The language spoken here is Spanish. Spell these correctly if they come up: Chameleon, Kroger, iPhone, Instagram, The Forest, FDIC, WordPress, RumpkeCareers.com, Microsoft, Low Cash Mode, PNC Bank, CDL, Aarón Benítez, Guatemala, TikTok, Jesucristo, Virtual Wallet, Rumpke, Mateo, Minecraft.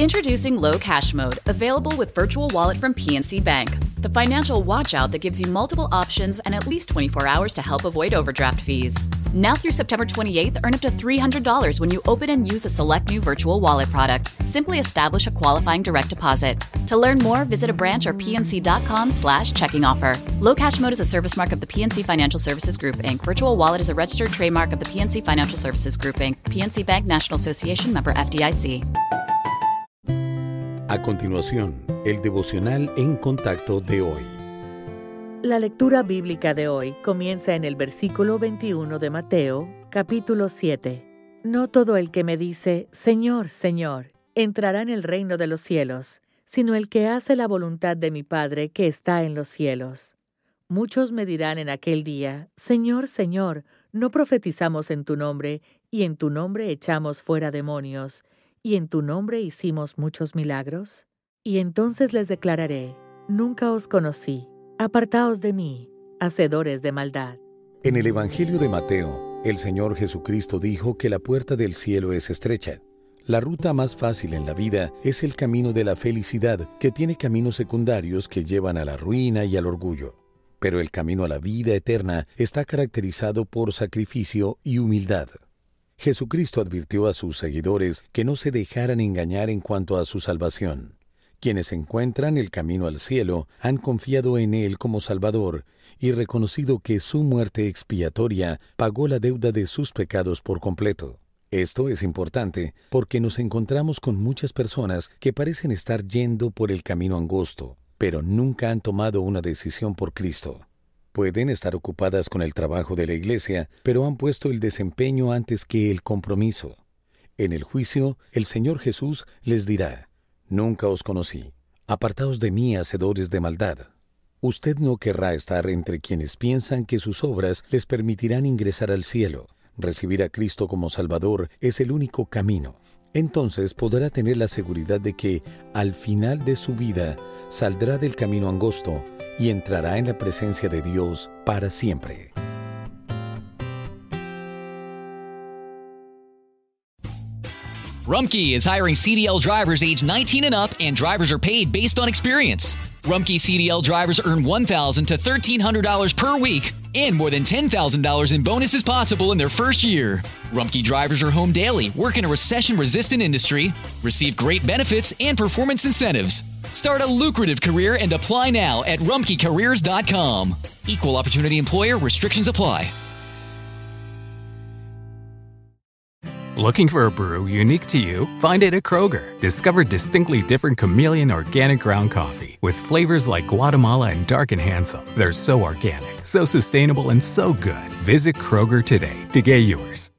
Introducing Low Cash Mode, available with Virtual Wallet from PNC Bank. The financial watchout that gives you multiple options and at least 24 hours to help avoid overdraft fees. Now through September 28th, earn up to $300 when you open and use a select new Virtual Wallet product. Simply establish a qualifying direct deposit. To learn more, visit a branch or pnc.com/checking offer. Low Cash Mode is a service mark of the PNC Financial Services Group, Inc. Virtual Wallet is a registered trademark of the PNC Financial Services Group, Inc. PNC Bank, National Association, member FDIC. A continuación, el devocional en contacto de hoy. La lectura bíblica de hoy comienza en el versículo 21 de Mateo, capítulo 7. No todo el que me dice, Señor, Señor, entrará en el reino de los cielos, sino el que hace la voluntad de mi Padre que está en los cielos. Muchos me dirán en aquel día, Señor, Señor, no profetizamos en tu nombre, y en tu nombre echamos fuera demonios, y en tu nombre hicimos muchos milagros? Y entonces les declararé, nunca os conocí, apartaos de mí, hacedores de maldad. En el Evangelio de Mateo, el Señor Jesucristo dijo que la puerta del cielo es estrecha. La ruta más fácil en la vida es el camino de la felicidad, que tiene caminos secundarios que llevan a la ruina y al orgullo. Pero el camino a la vida eterna está caracterizado por sacrificio y humildad. Jesucristo advirtió a sus seguidores que no se dejaran engañar en cuanto a su salvación. Quienes encuentran el camino al cielo han confiado en Él como Salvador y reconocido que su muerte expiatoria pagó la deuda de sus pecados por completo. Esto es importante porque nos encontramos con muchas personas que parecen estar yendo por el camino angosto, pero nunca han tomado una decisión por Cristo. Pueden estar ocupadas con el trabajo de la iglesia, pero han puesto el desempeño antes que el compromiso. En el juicio, el Señor Jesús les dirá, «Nunca os conocí. Apartaos de mí, hacedores de maldad». Usted no querrá estar entre quienes piensan que sus obras les permitirán ingresar al cielo. Recibir a Cristo como Salvador es el único camino. Entonces podrá tener la seguridad de que, al final de su vida, saldrá del camino angosto y entrará en la presencia de Dios para siempre. Rumpke is hiring CDL drivers age 19 and up, and drivers are paid based on experience. Rumpke CDL drivers earn $1,000 to $1,300 per week, and more than $10,000 in bonuses possible in their first year. Rumpke drivers are home daily, work in a recession-resistant industry, receive great benefits and performance incentives. Start a lucrative career and apply now at RumpkeCareers.com. Equal opportunity employer. Restrictions apply. Looking for a brew unique to you? Find it at Kroger. Discover distinctly different Chameleon organic ground coffee with flavors like Guatemala and Dark and Handsome. They're so organic, so sustainable, and so good. Visit Kroger today to get yours.